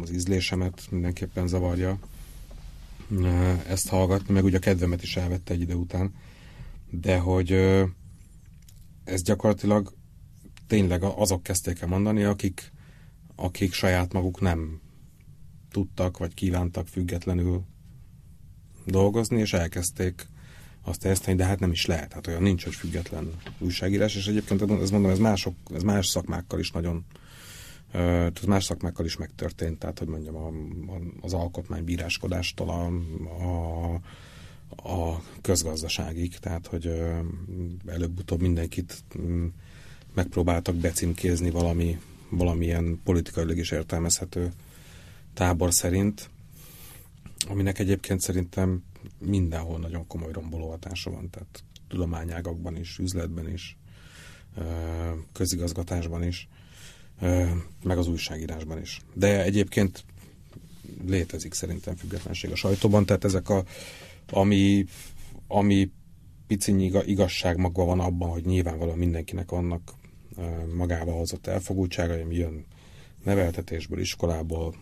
az ízlésemet, mindenképpen zavarja ezt hallgatni, meg ugye a kedvemet is elvette egy idő után, de hogy ez gyakorlatilag tényleg azok kezdték el mondani, akik saját maguk nem tudtak, vagy kívántak függetlenül dolgozni, és elkezdték azt érteni, de hát nem is lehet. Hát olyan nincs, hogy független újságírás, és egyébként ezt mondom, ez más szakmákkal is nagyon, más szakmákkal is megtörtént, tehát hogy mondjam, az alkotmánybíráskodástól a közgazdaságig, tehát hogy előbb-utóbb mindenkit megpróbáltak becímkézni valamilyen politikailag is értelmezhető tábor szerint, aminek egyébként szerintem mindenhol nagyon komoly romboló hatása van, tehát tudományágakban is, üzletben is, közigazgatásban is, meg az újságírásban is. De egyébként létezik szerintem függetlenség a sajtóban, tehát ezek ami picinyi igazság maga van abban, hogy nyilvánvalóan mindenkinek vannak magába hozott elfogultságai, ami jön neveltetésből, iskolából,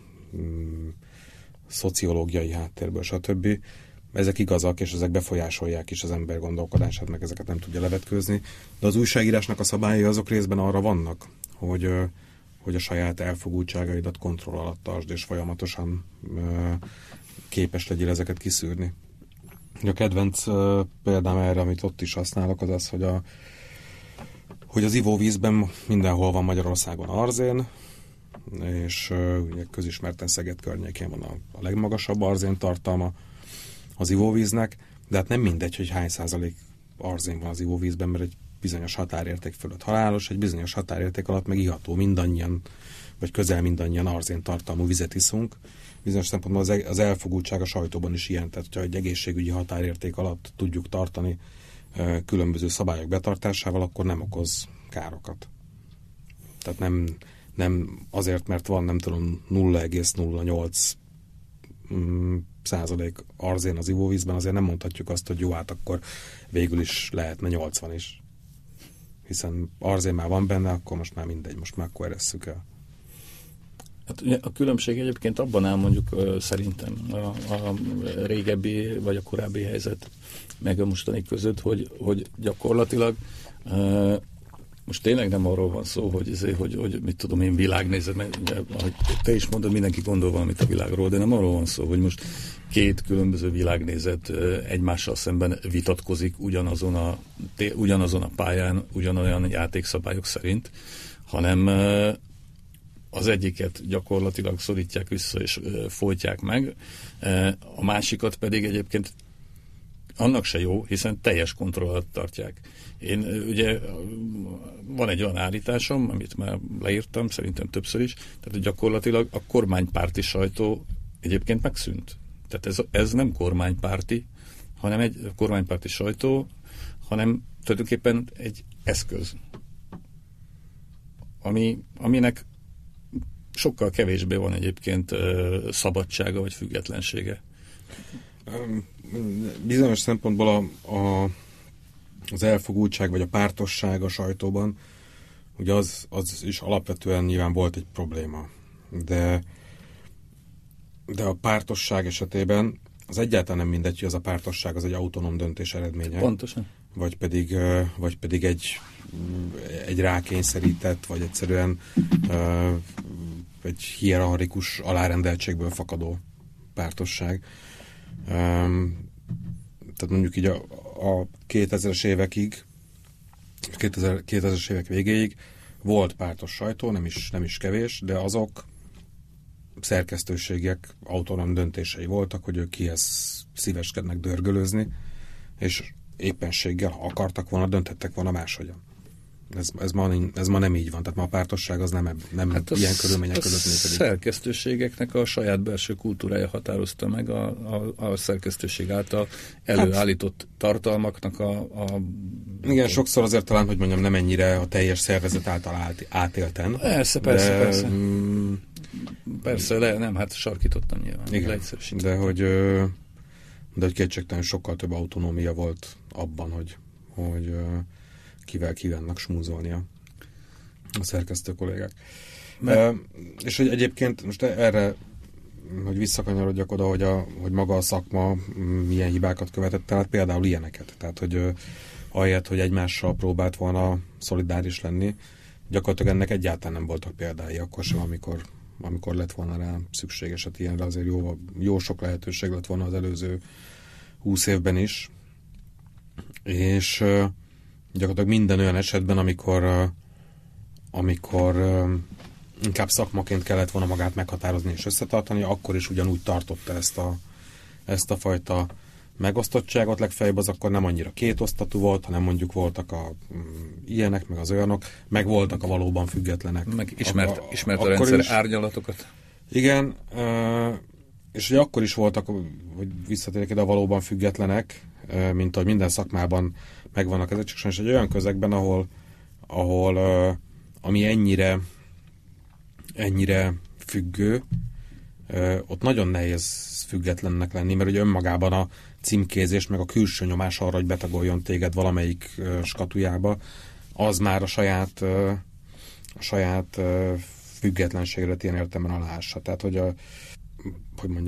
szociológiai háttérből, stb., ezek igazak, és ezek befolyásolják is az ember gondolkodását, meg ezeket nem tudja levetkőzni. De az újságírásnak a szabályai azok részben arra vannak, hogy a saját elfogultságaidat kontroll alatt tartsd, és folyamatosan képes legyél ezeket kiszűrni. A kedvenc példám erre, amit ott is használok, az az, hogy az ivóvízben mindenhol van Magyarországon arzén, és ugye közismerten Szeged környékén van a legmagasabb arzén tartalma az ivóvíznek, de hát nem mindegy, hogy hány százalék arzén van az ivóvízben, mert egy bizonyos határérték fölött halálos, egy bizonyos határérték alatt meg iható, mindannyian, vagy közel mindannyian arzén tartalmú vizet iszunk. Bizonyos szempontból az elfogultság a sajtóban is ilyen, tehát ha egy egészségügyi határérték alatt tudjuk tartani különböző szabályok betartásával, akkor nem okoz károkat. Tehát nem azért, mert van nem tudom 0,08 százalék arzén az ivóvízben, azért nem mondhatjuk azt, hogy jó, hát akkor végül is lehetne 80 is. Hiszen arzén már van benne, akkor most már mindegy, most már akkor eresszük el. Hát a különbség egyébként abban áll mondjuk szerintem a régebbi vagy a korábbi helyzet meg a mostani között, hogy gyakorlatilag most tényleg nem arról van szó, hogy mit tudom én, világnézet, mert ugye, ahogy te is mondod, mindenki gondol valamit a világról, de nem arról van szó, hogy most két különböző világnézet egymással szemben vitatkozik ugyanazon a pályán, ugyanolyan játékszabályok szerint, hanem az egyiket gyakorlatilag szorítják vissza és folytják meg, a másikat pedig egyébként annak se jó, hiszen teljes kontroll alatt tartják. Én ugye van egy olyan állításom, amit már leírtam, szerintem többször is, tehát gyakorlatilag a kormánypárti sajtó egyébként megszűnt. Tehát ez nem kormánypárti, hanem egy kormánypárti sajtó, hanem tulajdonképpen egy eszköz, aminek sokkal kevésbé van egyébként szabadsága vagy függetlensége. Bizonyos szempontból az elfogultság vagy a pártosság a sajtóban, ugye az is alapvetően nyilván volt egy probléma. De a pártosság esetében az egyáltalán nem mindegy, hogy az a pártosság az egy autonóm döntés eredménye. Pontosan. Vagy pedig egy rákényszerített, vagy egyszerűen egy hierarchikus alárendeltségből fakadó pártosság. Tehát mondjuk így a 2000-es évekig, 2000-es évek végéig volt pártos sajtó, nem is kevés, de azok szerkesztőségek autonóm döntései voltak, hogy ők kihez szíveskednek dörgölözni, és éppenséggel, ha akartak volna, döntettek volna máshogyan. Ez ma nem így van, tehát ma a pártosság az nem ilyen körülmények között működik. A szerkesztőségeknek a saját belső kultúrája határozta meg a szerkesztőség által előállított tartalmaknak Igen, sokszor azért talán, hogy mondjam, nem ennyire a teljes szervezet által átélten. Persze. Persze, sarkítottam nyilván. Igen, de hogy kétségtelen sokkal több autonómia volt abban, hogy kivel kívánnak smúzolni a szerkesztő kollégák. És hogy egyébként most erre, hogy visszakanyarodjak oda, hogy maga a szakma milyen hibákat követett, tehát például ilyeneket. Tehát, hogy ahelyett, hogy egymással próbált volna szolidáris lenni, gyakorlatilag ennek egyáltalán nem voltak példái akkor sem, amikor lett volna rá szükséges. Hát ilyenre azért jó sok lehetőség lett volna az előző 20 évben is. És gyakorlatilag minden olyan esetben, amikor inkább szakmaként kellett volna magát meghatározni és összetartani, akkor is ugyanúgy tartotta ezt a fajta megosztottságot. Legfeljebb az akkor nem annyira kétosztatú volt, hanem mondjuk voltak a ilyenek, meg az olyanok, meg voltak a valóban függetlenek. Meg ismert a rendszer is, árnyalatokat. Igen, és ugye akkor is voltak, hogy visszatérjek ide, a valóban függetlenek, mint ahogy minden szakmában megvannak ezek, csak sajnos egy olyan közegben, ahol ami ennyire függő, ott nagyon nehéz függetlennek lenni, mert ugye önmagában a címkézés, meg a külső nyomás arra, hogy betagoljon téged valamelyik skatujába, az már a saját függetlenségre ilyen értelemben aláássa. Tehát, hogy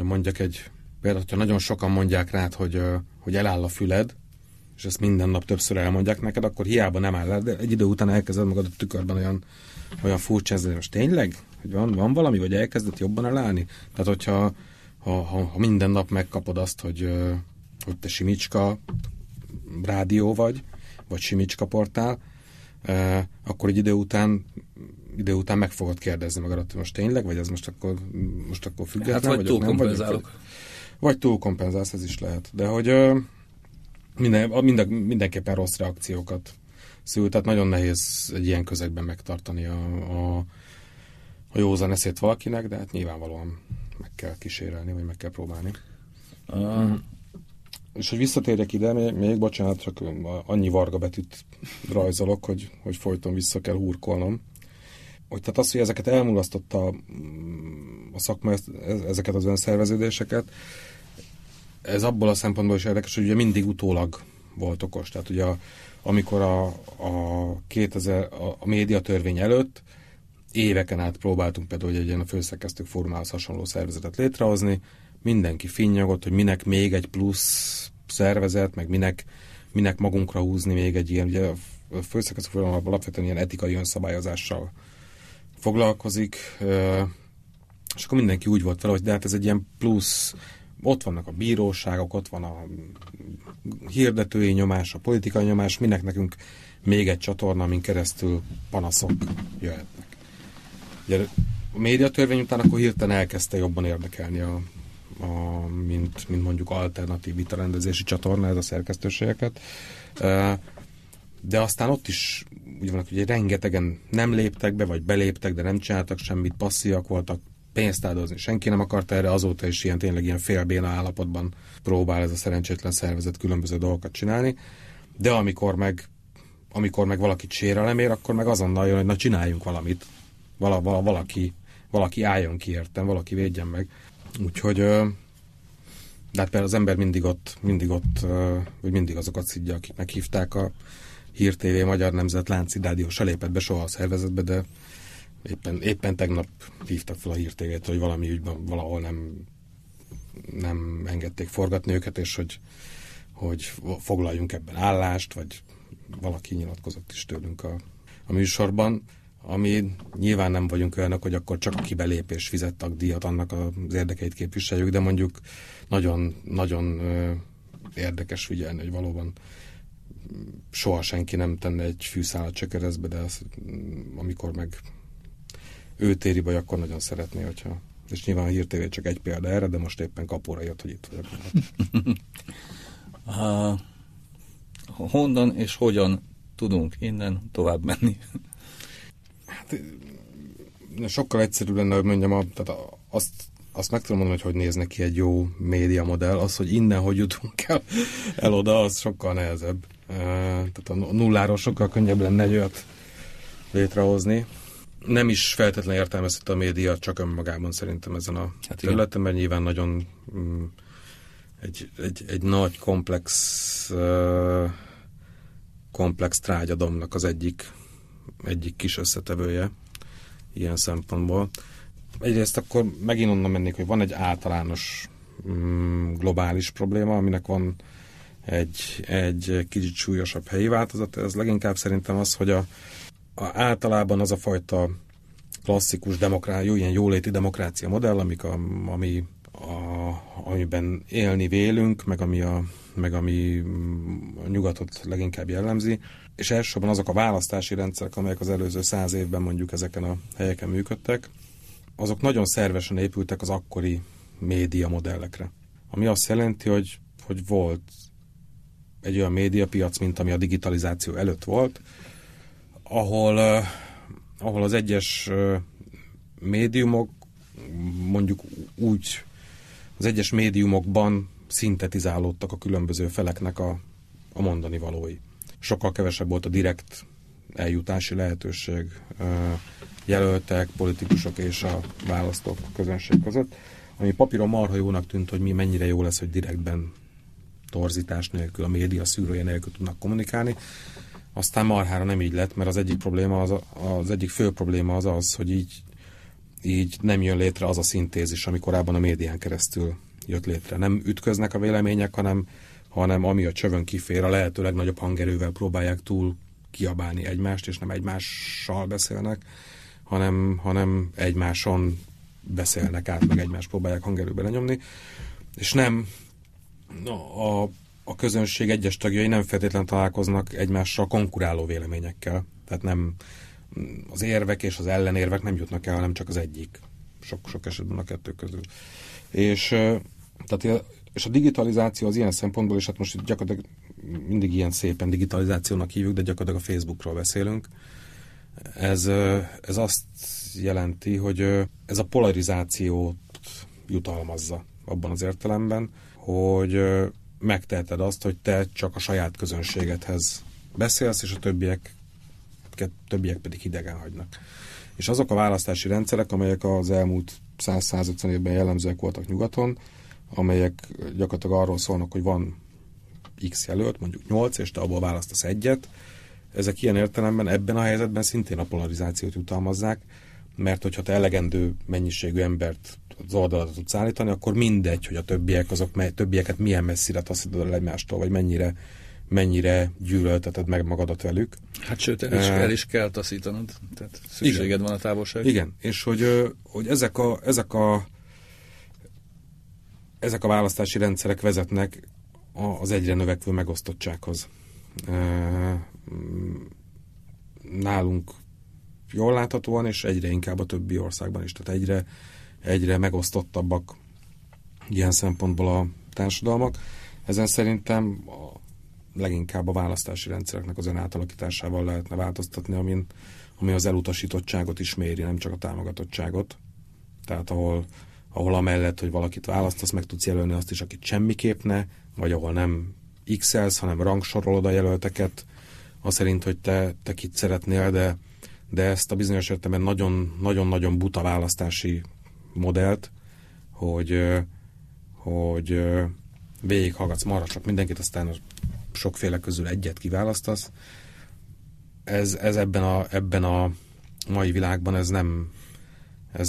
mondjak egy Például, hogyha nagyon sokan mondják rád, hogy eláll a füled, és ezt minden nap többször elmondják neked, akkor hiába nem áll el, de egy idő után elkezded magad a tükörben olyan furcsa ezzel, most tényleg? Hogy van valami, vagy elkezdett jobban elállni? Tehát, hogyha ha minden nap megkapod azt, hogy te Simicska rádió vagy Simicska portál, akkor egy idő után meg fogod kérdezni magadat, hogy most tényleg, vagy ez most akkor független? Hát vagy túlkompenzálok. Vagy túlkompenzálsz, ez is lehet. De hogy mindenképpen rossz reakciókat szül, tehát nagyon nehéz egy ilyen közegben megtartani a józan eszét valakinek, de hát nyilvánvalóan meg kell kísérelni, vagy meg kell próbálni. És hogy visszatérjek ide, még bocsánat, csak annyi varga betűt rajzolok, hogy folyton vissza kell hurkolnom. Hogy tehát az, hogy ezeket elmulasztotta a szakma, ezeket az önszerveződéseket, ez abból a szempontból is érdekes, hogy ugye mindig utólag volt okos. Tehát ugye amikor a médiatörvény előtt éveken át próbáltunk például egy ilyen a főszerkesztők formához hasonló szervezetet létrehozni, mindenki finnyogott, hogy minek még egy plusz szervezet, meg minek magunkra húzni még egy ilyen, ugye a főszerkesztők formához alapvetően ilyen etikai önszabályozással foglalkozik, és akkor mindenki úgy volt vele, hogy de hát ez egy ilyen plusz, ott vannak a bíróságok, ott van a hirdetői nyomás, a politikai nyomás, minek nekünk még egy csatorna, amin keresztül panaszok jöhetnek. Ugye a médiatörvény után akkor hirtelen elkezdte jobban érdekelni mint mondjuk alternatív vitarendezési csatorna, ez a szerkesztőségeket. De aztán ott is úgy vannak, hogy rengetegen nem léptek be, vagy beléptek, de nem csináltak semmit, passzívak voltak, pénzt áldozni senki nem akart erre, azóta is ilyen tényleg ilyen félbéna állapotban próbál ez a szerencsétlen szervezet különböző dolgokat csinálni, de amikor meg valakit sérelem ér, akkor meg azonnal jön, hogy na csináljunk valamit, valaki álljon ki, értem, valaki védjen meg. Úgyhogy de hát például az ember mindig ott, vagy mindig azokat szidja, akik meghívták a Hír TV, Magyar Nemzet, Lánci Dádió se lépett be soha a szervezetbe, de éppen tegnap hívtak fel a Hír TV-t, hogy valami ügyben valahol nem engedték forgatni őket, és hogy foglaljunk ebben állást, vagy valaki nyilatkozott is tőlünk a műsorban, ami nyilván nem vagyunk olyanok, hogy akkor csak a kibelépés fizettek díjat, annak az érdekeit képviseljük, de mondjuk nagyon, nagyon érdekes figyelni, hogy valóban soha senki nem tenne egy fűszálat se keresztbe, de az, amikor meg ő téri baj, akkor nagyon szeretné, hogyha... És nyilván a Hír TV csak egy példa erre, de most éppen kapóra jött, hogy itt vagyok. Honnan és hogyan tudunk innen tovább menni? Hát, sokkal egyszerűbb lenne, hogy mondjam, tehát azt meg tudom mondani, hogy néz neki egy jó médiamodell, az, hogy innen hogy jutunk el oda, az sokkal nehezebb. Tehát a nulláról sokkal könnyebb lenne egy olyat létrehozni. Nem is feltétlenül értelmezhető a média csak önmagában szerintem ezen a területen, mert nyilván nagyon egy nagy komplex trágyadomnak az egyik kis összetevője ilyen szempontból. Egyrészt akkor megint onnan mennék, hogy van egy általános globális probléma, aminek van egy kicsit súlyosabb helyi változat. Ez leginkább szerintem az, hogy általában az a fajta klasszikus ilyen jóléti demokrácia modell, amiben élni vélünk, meg ami a nyugatot leginkább jellemzi, és elsősorban azok a választási rendszerek, amelyek az előző 100 évben mondjuk ezeken a helyeken működtek, azok nagyon szervesen épültek az akkori média modellekre. Ami azt jelenti, hogy volt egy olyan médiapiac, mint ami a digitalizáció előtt volt, ahol az egyes médiumok mondjuk úgy az egyes médiumokban szintetizálódtak a különböző feleknek a mondani valói. Sokkal kevesebb volt a direkt eljutási lehetőség jelöltek, politikusok és a választók közönség között, ami papíron marha jónak tűnt, hogy mi mennyire jó lesz, hogy direktben torzítás nélkül, a média szűrője nélkül tudnak kommunikálni. Aztán marhára nem így lett, mert az egyik probléma, az egyik fő probléma az, hogy így nem jön létre az a szintézis, ami korábban a médián keresztül jött létre. Nem ütköznek a vélemények, hanem ami a csövön kifér, a lehető legnagyobb hangerővel próbálják túl kiabálni egymást, és nem egymással beszélnek, hanem egymáson beszélnek át, meg egymást próbálják hangerőbe lenyomni, és nem a közönség egyes tagjai nem feltétlenül találkoznak egymással konkuráló véleményekkel. Tehát nem az érvek és az ellenérvek nem jutnak el, hanem csak az egyik. Sok esetben a kettő közül. És a digitalizáció az ilyen szempontból, és hát most itt gyakorlatilag mindig ilyen szépen digitalizációnak hívjuk, de gyakorlatilag a Facebookról beszélünk. Ez azt jelenti, hogy ez a polarizációt jutalmazza abban az értelemben, hogy megteheted azt, hogy te csak a saját közönségedhez beszélsz, és a többiek pedig hidegen hagynak. És azok a választási rendszerek, amelyek az elmúlt 100-150 évben jellemzőek voltak nyugaton, amelyek gyakorlatilag arról szólnak, hogy van X jelölt, mondjuk 8, és te abból választasz egyet, ezek ilyen értelemben ebben a helyzetben szintén a polarizációt jutalmazzák, mert hogyha te elegendő mennyiségű embert az oldalra tudsz állítani, akkor mindegy, hogy a többiek, többieket milyen messzire taszítod el egymástól, vagy mennyire gyűlölteted meg magadat velük. Hát sőt, el is kell taszítanod, tehát szükséged igen. Van a távolságra. Igen, és hogy ezek a választási rendszerek vezetnek az egyre növekvő megosztottsághoz. Nálunk jól láthatóan, és egyre inkább a többi országban is, tehát egyre megosztottabbak ilyen szempontból a társadalmak. Ezen szerintem leginkább a választási rendszereknek az átalakításával lehetne változtatni, ami az elutasítottságot is méri, nem csak a támogatottságot. Tehát ahol amellett, hogy valakit választasz, meg tudsz jelölni azt is, akit semmiképp ne, vagy ahol nem x-elsz, hanem rangsorolod a jelölteket, az szerint, hogy te kit szeretnél, de ezt a bizonyos értelemben nagyon-nagyon buta választási modellt, hogy végighallgatsz marra csak mindenkit, aztán sokféle közül egyet kiválasztasz. Ez ebben a mai világban ez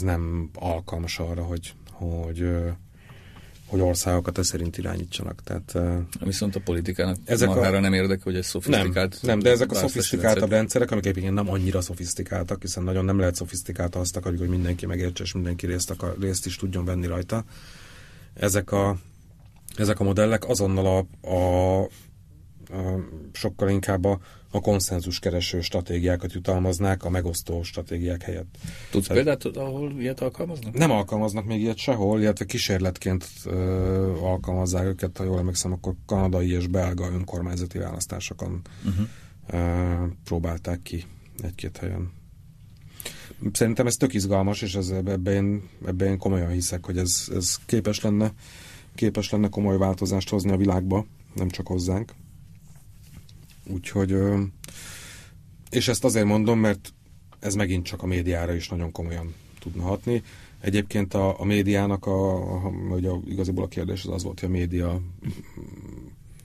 nem alkalmas arra, hogy országokat ez szerint irányítsanak. Tehát, viszont a politikának marhára nem érdeke, hogy egy szofisztikált... Nem, de ezek a szofisztikáltabb rendszerek, amik egyébként nem annyira szofisztikáltak, hiszen nagyon nem lehet szofisztikált, azt akarjuk, hogy mindenki megértse, és mindenki részt is tudjon venni rajta. Ezek a modellek azonnal sokkal inkább a konszenzuskereső stratégiákat jutalmaznák a megosztó stratégiák helyett. Tudsz példát, ahol ilyet alkalmaznak? Nem alkalmaznak még ilyet sehol, illetve kísérletként alkalmazzák őket, ha jól emlékszem, akkor kanadai és belga önkormányzati választásokon próbálták ki egy-két helyen. Szerintem ez tök izgalmas, és ebben én komolyan hiszek, hogy ez képes lenne komoly változást hozni a világba, nem csak hozzánk. Úgyhogy, és ezt azért mondom, mert ez megint csak a médiára is nagyon komolyan tudna hatni. Egyébként a médiának, ugye igaziból a kérdés az volt, hogy a média,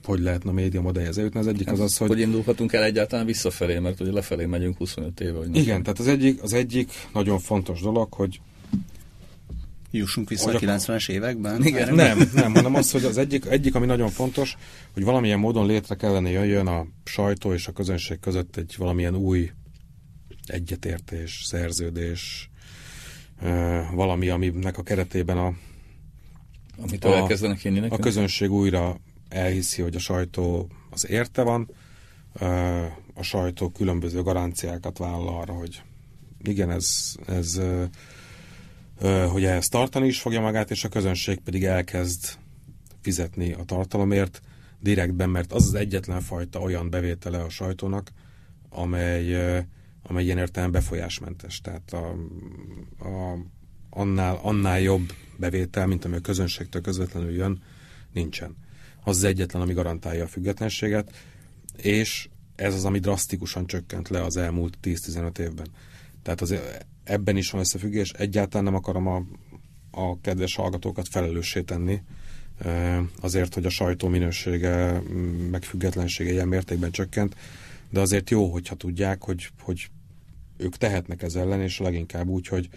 hogy lehetne a média modelljhez eljutni. Az egyik az, hogy indulhatunk el egyáltalán visszafelé, mert ugye lefelé megyünk 25 éve. Igen, tehát az egyik nagyon fontos dolog, hogy jussunk vissza a 90-es években? Igen. Nem, hanem az, hogy az egyik, ami nagyon fontos, hogy valamilyen módon létre kellene jöjjön a sajtó és a közönség között egy valamilyen új egyetértés, szerződés, valami, aminek a keretében a közönség újra elhiszi, hogy a sajtó az érte van, a sajtó különböző garanciákat vállal arra, hogy igen, ez hogy ehhez tartani is fogja magát, és a közönség pedig elkezd fizetni a tartalomért direktben, mert az az egyetlen fajta olyan bevétele a sajtónak, amely ilyen értelemben befolyásmentes. Tehát annál jobb bevétel, mint ami a közönségtől közvetlenül jön, nincsen. Az az egyetlen, ami garantálja a függetlenséget, és ez az, ami drasztikusan csökkent le az elmúlt 10-15 évben. Tehát ebben is van összefüggés, egyáltalán nem akarom a kedves hallgatókat felelőssé tenni azért, hogy a sajtó minősége meg függetlensége ilyen mértékben csökkent, de azért jó, hogyha tudják, hogy ők tehetnek ez ellen, és leginkább úgy, hogy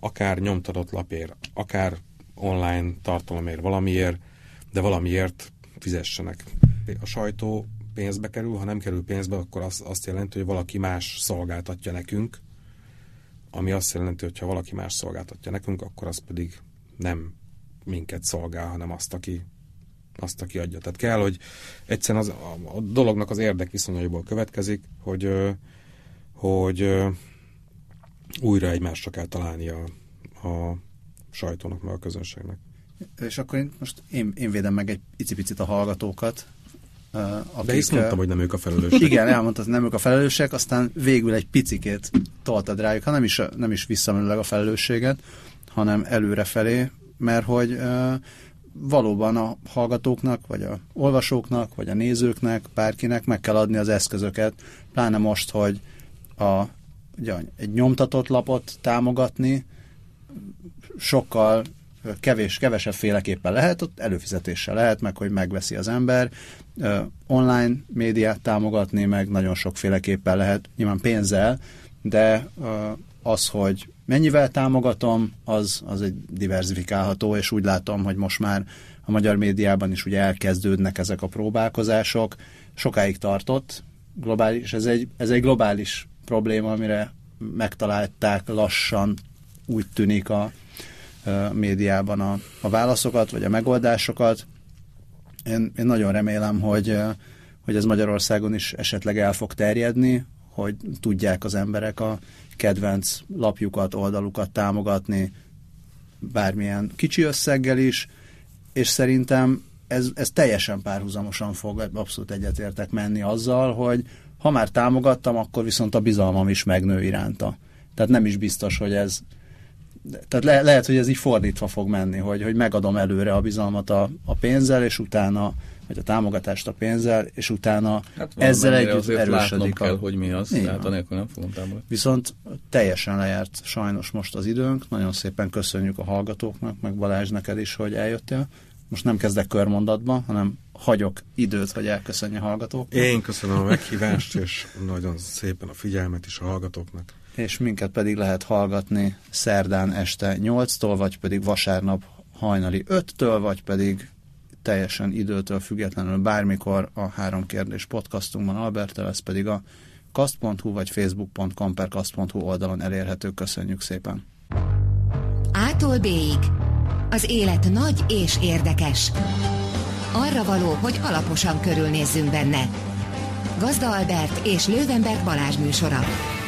akár nyomtatott lapér, akár online tartalomért valamiért, de valamiért fizessenek. A sajtó pénzbe kerül, ha nem kerül pénzbe, akkor azt jelenti, hogy valaki más szolgáltatja nekünk, ami azt jelenti, hogy ha valaki más szolgáltatja nekünk, akkor az pedig nem minket szolgál, hanem azt, aki adja. Tehát kell, hogy egyszerűen a dolognak az érdekviszonyaiból következik, hogy újra egymásra kell találni a sajtónak, meg a közönségnek. És akkor én védem meg egy icipicit a hallgatókat. Akik, de ezt mondtam, hogy nem ők a felelősek. Igen, elmondtad, nem ők a felelősek, aztán végül egy picikét toltad rájuk, ha nem is visszamenőleg a felelősséget, hanem előrefelé, mert hogy valóban a hallgatóknak, vagy a olvasóknak, vagy a nézőknek, bárkinek meg kell adni az eszközöket, pláne most, hogy egy nyomtatott lapot támogatni sokkal kevesebb féleképpen lehet, ott előfizetéssel lehet, meg hogy megveszi az ember. Online médiát támogatni meg nagyon sokféleképpen lehet, nyilván pénzzel, de az, hogy mennyivel támogatom, az egy diverzifikálható, és úgy látom, hogy most már a magyar médiában is ugye elkezdődnek ezek a próbálkozások. Sokáig tartott, globális, ez egy globális probléma, amire megtalálták lassan, úgy tűnik a médiában a válaszokat, vagy a megoldásokat. Én nagyon remélem, hogy ez Magyarországon is esetleg el fog terjedni, hogy tudják az emberek a kedvenc lapjukat, oldalukat támogatni bármilyen kicsi összeggel is, és szerintem ez teljesen párhuzamosan fog, abszolút egyetértek, menni azzal, hogy ha már támogattam, akkor viszont a bizalmam is megnő iránta. Tehát nem is biztos, hogy ez... Tehát lehet, hogy ez így fordítva fog menni, hogy megadom előre a bizalmat a pénzzel, és utána, vagy a támogatást a pénzzel, és utána ezzel együtt erősödik. Kell, hogy mi az, tehát anélkül nem fogom támogatni. Viszont teljesen lejárt sajnos most az időnk. Nagyon szépen köszönjük a hallgatóknak, meg Balázs neked is, hogy eljöttél. Most nem kezdek körmondatba, hanem hagyok időt, hogy elköszönj a hallgatóknak. Én köszönöm a meghívást, és nagyon szépen a figyelmet is a hallgatóknak. És minket pedig lehet hallgatni szerdán este 8-tól, vagy pedig vasárnap hajnali 5-től, vagy pedig teljesen időtől függetlenül bármikor a 3 kérdés podcastunkban Alberttel, ez pedig a Kast.hu vagy facebook.com/kast.hu oldalon elérhető. Köszönjük szépen! A-tól B-ig. Az élet nagy és érdekes. Arra való, hogy alaposan körülnézzünk benne. Gazda Albert és Löwenberg Balázs műsora.